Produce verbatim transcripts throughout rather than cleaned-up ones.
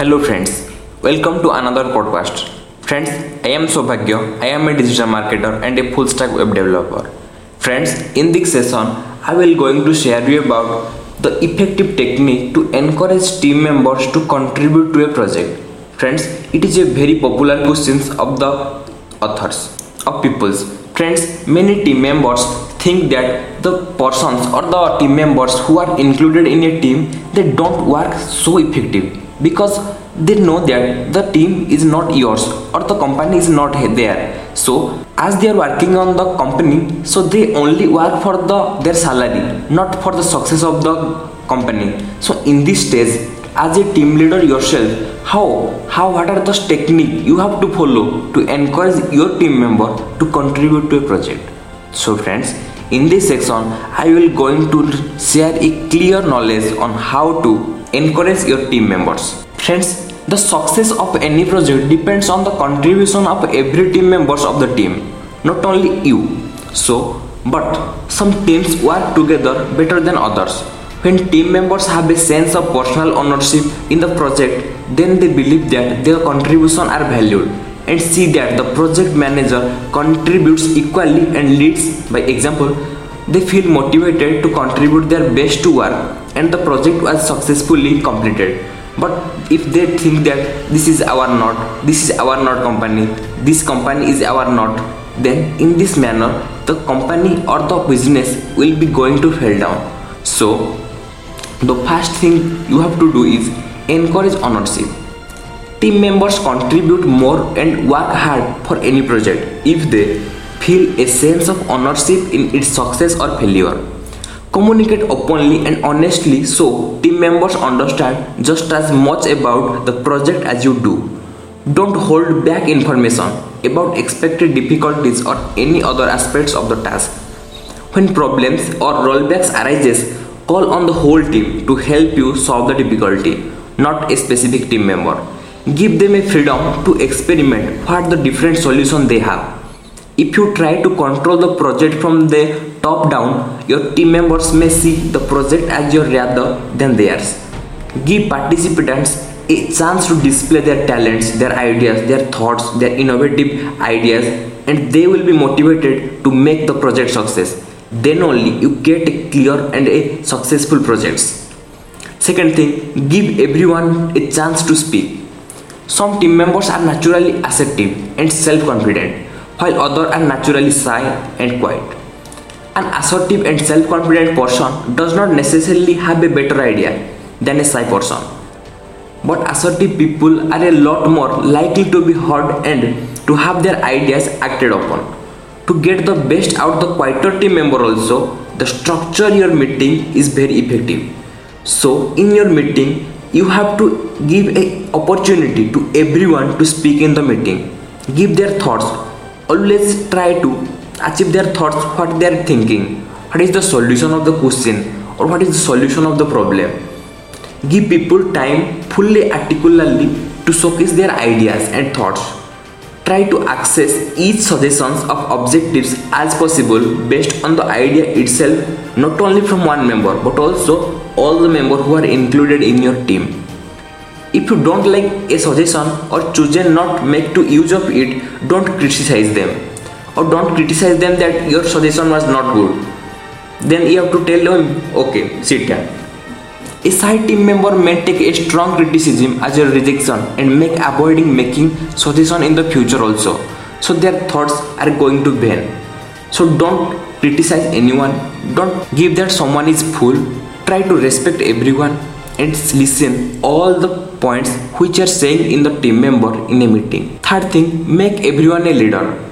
Hello friends, welcome to another podcast. Friends, I am Soubhagya. I am a digital marketer and a full stack web developer. Friends, in this session, I will going to share you about the effective technique to encourage team members to contribute to a project. Friends, it is a very popular question of the authors, of peoples. Friends, many team members think that the persons or the team members who are included in a team, they don't work so effective because they know that the team is not yours or the company is not there. So as they are working on the company, so they only work for the their salary, not for the success of the company. So in this stage, as a team leader yourself, how how what are the techniques you have to follow to encourage your team member to contribute to a project? So friends, in this section I will going to share a clear knowledge on how to encourage your team members. Friends, the success of any project depends on the contribution of every team members of the team, not only you. So but some teams work together better than others. When team members have a sense of personal ownership in the project, then they believe that their contributions are valued and see that the project manager contributes equally and leads by example. They feel motivated to contribute their best to work and the project was successfully completed. But if they think that this is our not, this is our not company, this company is our not, then in this manner the company or the business will be going to fall down. So the first thing you have to do is encourage ownership. Team members contribute more and work hard for any project if they feel a sense of ownership in its success or failure. Communicate openly and honestly so team members understand just as much about the project as you do. Don't hold back information about expected difficulties or any other aspects of the task. When problems or rollbacks arises, call on the whole team to help you solve the difficulty, not a specific team member. Give them a freedom to experiment what the different solutions they have. If you try to control the project from the top down, your team members may see the project as your rather than theirs. Give participants a chance to display their talents, their ideas, their thoughts, their innovative ideas, and they will be motivated to make the project success. Then only you get a clear and a successful projects. Second thing, give everyone a chance to speak. Some team members are naturally assertive and self-confident, while others are naturally shy and quiet. An assertive and self-confident person does not necessarily have a better idea than a shy person. But assertive people are a lot more likely to be heard and to have their ideas acted upon. To get the best out of the quieter team member also, the structure your meeting is very effective. So in your meeting, you have to give an opportunity to everyone to speak in the meeting. Give their thoughts. Always try to achieve their thoughts, what they are thinking, what is the solution of the question or what is the solution of the problem. Give people time fully articulately to showcase their ideas and thoughts. Try to access each suggestions of objectives as possible based on the idea itself, not only from one member but also all the members who are included in your team. If you don't like a suggestion or choose not make to use of it, don't criticize them or don't criticize them that your suggestion was not good. Then you have to tell them, okay, sit down. A shy team member may take a strong criticism as a rejection and make avoiding making suggestions in the future also. So their thoughts are going to vain. So don't criticize anyone. Don't give that someone is fool. Try to respect everyone and listen all the points which are saying in the team member in a meeting. Third thing, make everyone a leader.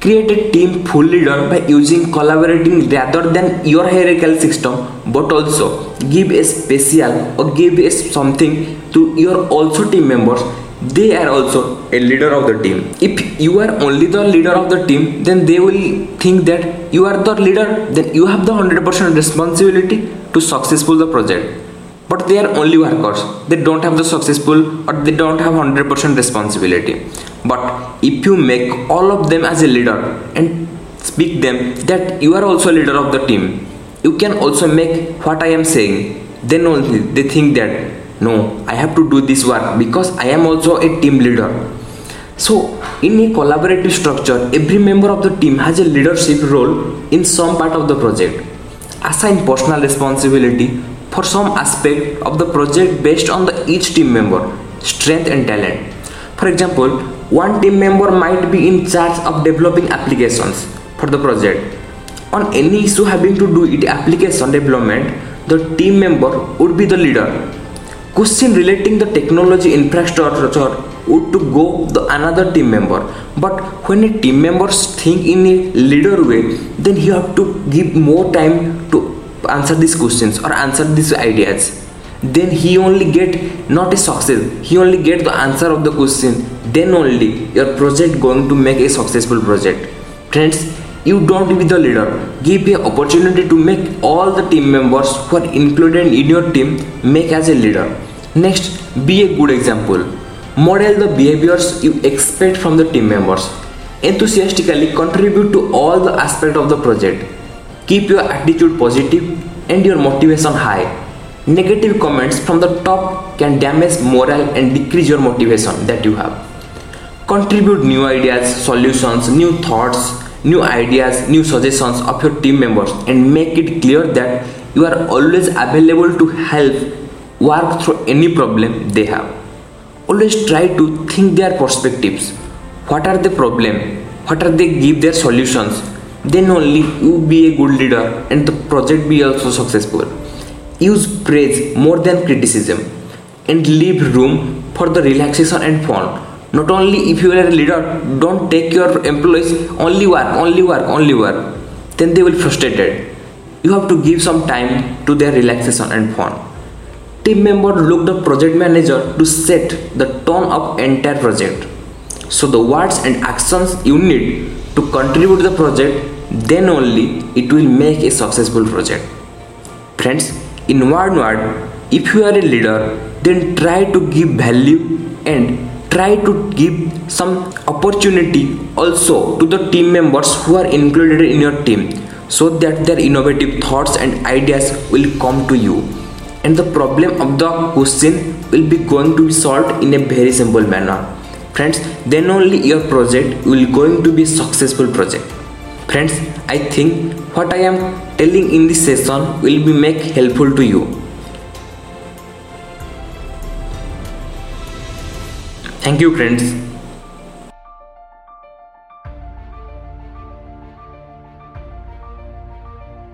Create a team full leader by using collaborating rather than your hierarchical system, but also give a special or give a something to your also team members. They are also a leader of the team. If you are only the leader of the team, then they will think that you are the leader, then you have the one hundred percent responsibility to successful the project. But they are only workers. They don't have the successful or they don't have one hundred percent responsibility. But if you make all of them as a leader and speak them that you are also a leader of the team, you can also make what I am saying, then only they think that No, I have to do this work because I am also a team leader. So in a collaborative structure, every member of the team has a leadership role in some part of the project. Assign personal responsibility for some aspect of the project based on the each team member strength and talent. For example, one team member might be in charge of developing applications for the project. On any issue having to do with application development, the team member would be the leader. Question relating the technology infrastructure would to go the another team member. But when a team members think in a leader way, then you have to give more time to answer these questions or answer these ideas. Then he only get not a success, he only get the answer of the question. Then only your project going to make a successful project. Friends, you don't be the leader. Give an opportunity to make all the team members who are included in your team make as a leader. Next, be a good example. Model the behaviors you expect from the team members. Enthusiastically contribute to all the aspects of the project. Keep your attitude positive and your motivation high. Negative comments from the top can damage morale and decrease your motivation that you have. Contribute new ideas, solutions, new thoughts, new ideas, new suggestions of your team members, and make it clear that you are always available to help work through any problem they have. Always try to think their perspectives. What are the problem? What are they give their solutions? Then only you be a good leader and the project be also successful. Use praise more than criticism and leave room for the relaxation and fun. Not only if you are a leader, don't take your employees only work, only work, only work. Then they will frustrated. You have to give some time to their relaxation and fun. Team member look the project manager to set the tone of entire project. So the words and actions you need to contribute to the project, then only it will make a successful project. Friends, in one word, if you are a leader, then try to give value and try to give some opportunity also to the team members who are included in your team, so that their innovative thoughts and ideas will come to you and the problem of the question will be going to be solved in a very simple manner. Friends, then only your project will going to be a successful project. Friends, I think what I am telling in this session will be make helpful to you. Thank you, friends.